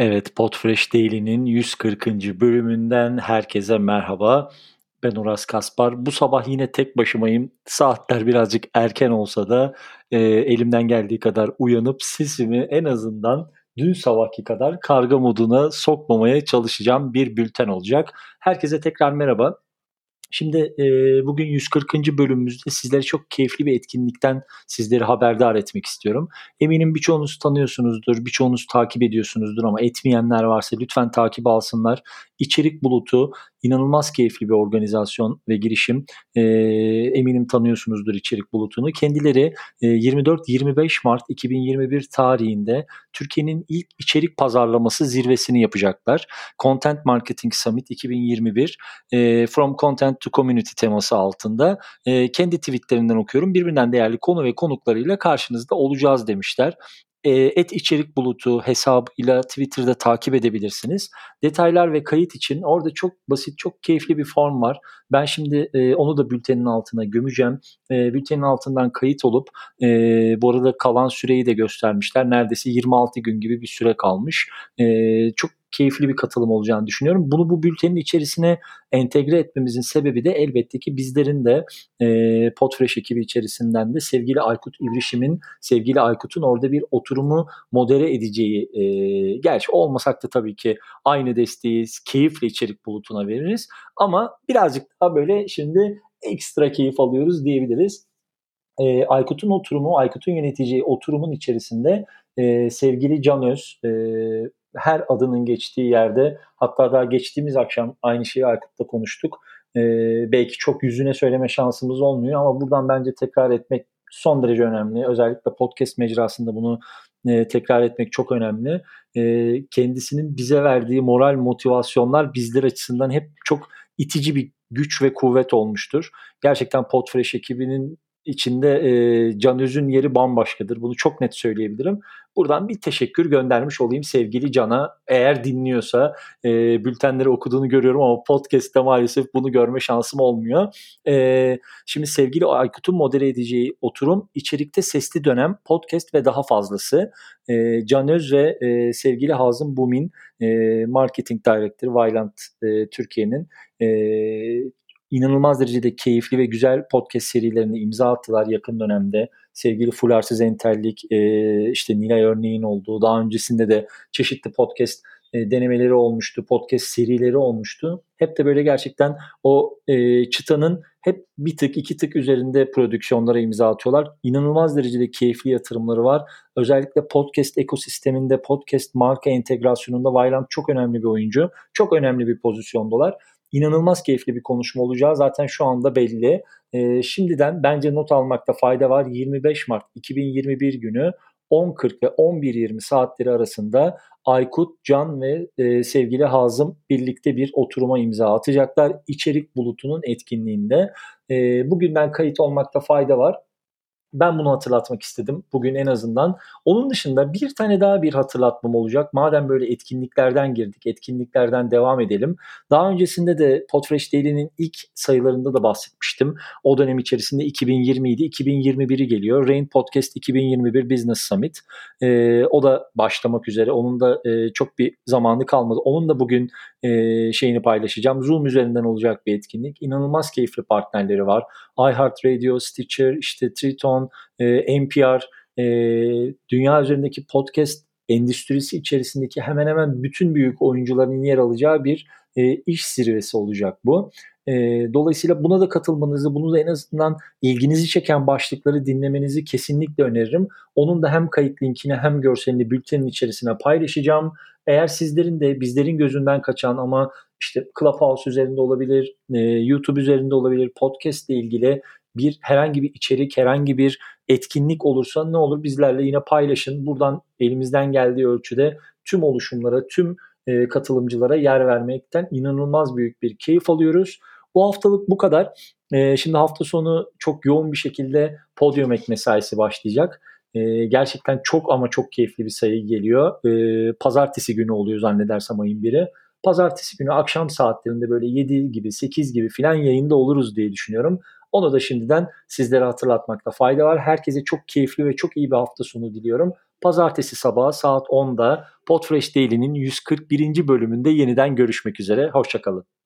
Evet, Podfresh Daily'nin 140. bölümünden herkese merhaba. Ben Oras Kaspar. Bu sabah yine tek başımayım. Saatler birazcık erken olsa da elimden geldiği kadar uyanıp sesimi en azından dün sabahki kadar karga moduna sokmamaya çalışacağım bir bülten olacak. Herkese tekrar merhaba. Şimdi bugün 140. bölümümüzde sizlere çok keyifli bir etkinlikten sizleri haberdar etmek istiyorum. Eminim birçoğunuz tanıyorsunuzdur, birçoğunuz takip ediyorsunuzdur ama etmeyenler varsa lütfen takip alsınlar. İçerik Bulutu inanılmaz keyifli bir organizasyon ve girişim. Eminim tanıyorsunuzdur İçerik Bulutu'nu. Kendileri 24-25 Mart 2021 tarihinde Türkiye'nin ilk içerik pazarlaması zirvesini yapacaklar. Content Marketing Summit 2021 From Content to Community teması altında kendi tweetlerinden okuyorum. Birbirinden değerli konu ve konuklarıyla karşınızda olacağız demişler. @içerikbulutu hesabıyla Twitter'da takip edebilirsiniz. Detaylar ve kayıt için orada çok basit, çok keyifli bir form var. Ben şimdi onu da bültenin altına gömeceğim. Bültenin altından kayıt olup bu arada kalan süreyi de göstermişler. Neredeyse 26 gün gibi bir süre kalmış. Çok keyifli bir katılım olacağını düşünüyorum. Bunu bu bültenin içerisine entegre etmemizin sebebi de elbette ki bizlerin de Podfresh ekibi içerisinden de sevgili Aykut İvrişim'in, sevgili Aykut'un orada bir oturumu modere edeceği, gerçi olmasak da tabii ki aynı desteği keyifle içerik bulutuna veririz. Ama birazcık daha böyle şimdi ekstra keyif alıyoruz diyebiliriz. Aykut'un oturumu, Aykut'un yöneteceği oturumun içerisinde sevgili Can Öz, her adının geçtiği yerde, hatta daha geçtiğimiz akşam aynı şeyi Aykut'la konuştuk. Belki çok yüzüne söyleme şansımız olmuyor ama buradan bence tekrar etmek son derece önemli. Özellikle podcast mecrasında bunu tekrar etmek çok önemli. Kendisinin bize verdiği moral, motivasyonlar bizler açısından hep çok itici bir güç ve kuvvet olmuştur. Gerçekten Podfresh ekibinin İçinde Can Öz'ün yeri bambaşkadır. Bunu çok net söyleyebilirim. Buradan bir teşekkür göndermiş olayım sevgili Can'a. Eğer dinliyorsa bültenleri okuduğunu görüyorum ama podcast'te maalesef bunu görme şansım olmuyor. Şimdi sevgili Aykut'un modere edeceği oturum içerikte sesli dönem, podcast ve daha fazlası. Can Öz ve sevgili Hazım Bumin, Marketing Director Violant Türkiye'nin İnanılmaz derecede keyifli ve güzel podcast serilerine imza attılar yakın dönemde. Sevgili Fularsız Entellik, işte Nilay örneğin olduğu, daha öncesinde de çeşitli podcast denemeleri olmuştu, podcast serileri olmuştu. Hep de böyle gerçekten o çıtanın hep bir tık, iki tık üzerinde prodüksiyonlara imza atıyorlar. İnanılmaz derecede keyifli yatırımları var. Özellikle podcast ekosisteminde, podcast marka entegrasyonunda Violant çok önemli bir oyuncu. Çok önemli bir pozisyondalar. İnanılmaz keyifli bir konuşma olacağı zaten şu anda belli. Şimdiden bence not almakta fayda var. 25 Mart 2021 günü 10.40 ve 11.20 saatleri arasında Aykut, Can ve sevgili Hazım birlikte bir oturuma imza atacaklar. İçerik Bulutu'nun etkinliğinde. Bugünden kayıt olmakta fayda var. Ben bunu hatırlatmak istedim bugün en azından. Onun dışında bir tane daha bir hatırlatmam olacak. Madem böyle etkinliklerden girdik, etkinliklerden devam edelim. Daha öncesinde de Podfresh Daily'nin ilk sayılarında da bahsetmiştim. O dönem içerisinde 2020'ydi, 2021'i geliyor. Rain Podcast 2021 Business Summit. O da başlamak üzere. Onun da çok bir zamanı kalmadı. Onun da bugün şeyini paylaşacağım. Zoom üzerinden olacak bir etkinlik. İnanılmaz keyifli partnerleri var. iHeart Radio, Stitcher, işte Triton, NPR, dünya üzerindeki podcast endüstrisi içerisindeki hemen hemen bütün büyük oyuncuların yer alacağı bir iş zirvesi olacak bu. Dolayısıyla buna da katılmanızı, bunu da en azından ilginizi çeken başlıkları dinlemenizi kesinlikle öneririm. Onun da hem kayıt linkini hem görselini bültenin içerisine paylaşacağım. Eğer sizlerin de bizlerin gözünden kaçan ama işte Clubhouse üzerinde olabilir, YouTube üzerinde olabilir, podcast ile ilgili bir herhangi bir içerik, herhangi bir etkinlik olursa ne olur bizlerle yine paylaşın. Buradan elimizden geldiği ölçüde tüm oluşumlara, tüm katılımcılara yer vermekten inanılmaz büyük bir keyif alıyoruz. Bu haftalık bu kadar. Şimdi hafta sonu çok yoğun bir şekilde Podium Ek mesaisi başlayacak. Gerçekten çok ama çok keyifli bir sayı geliyor. Pazartesi günü oluyor zannedersem ayın biri. Pazartesi günü akşam saatlerinde böyle 7 gibi 8 gibi filan yayında oluruz diye düşünüyorum. Onu da şimdiden sizlere hatırlatmakta fayda var. Herkese çok keyifli ve çok iyi bir hafta sonu diliyorum. Pazartesi sabahı saat 10'da Podfresh Daily'nin 141. bölümünde yeniden görüşmek üzere. Hoşça kalın.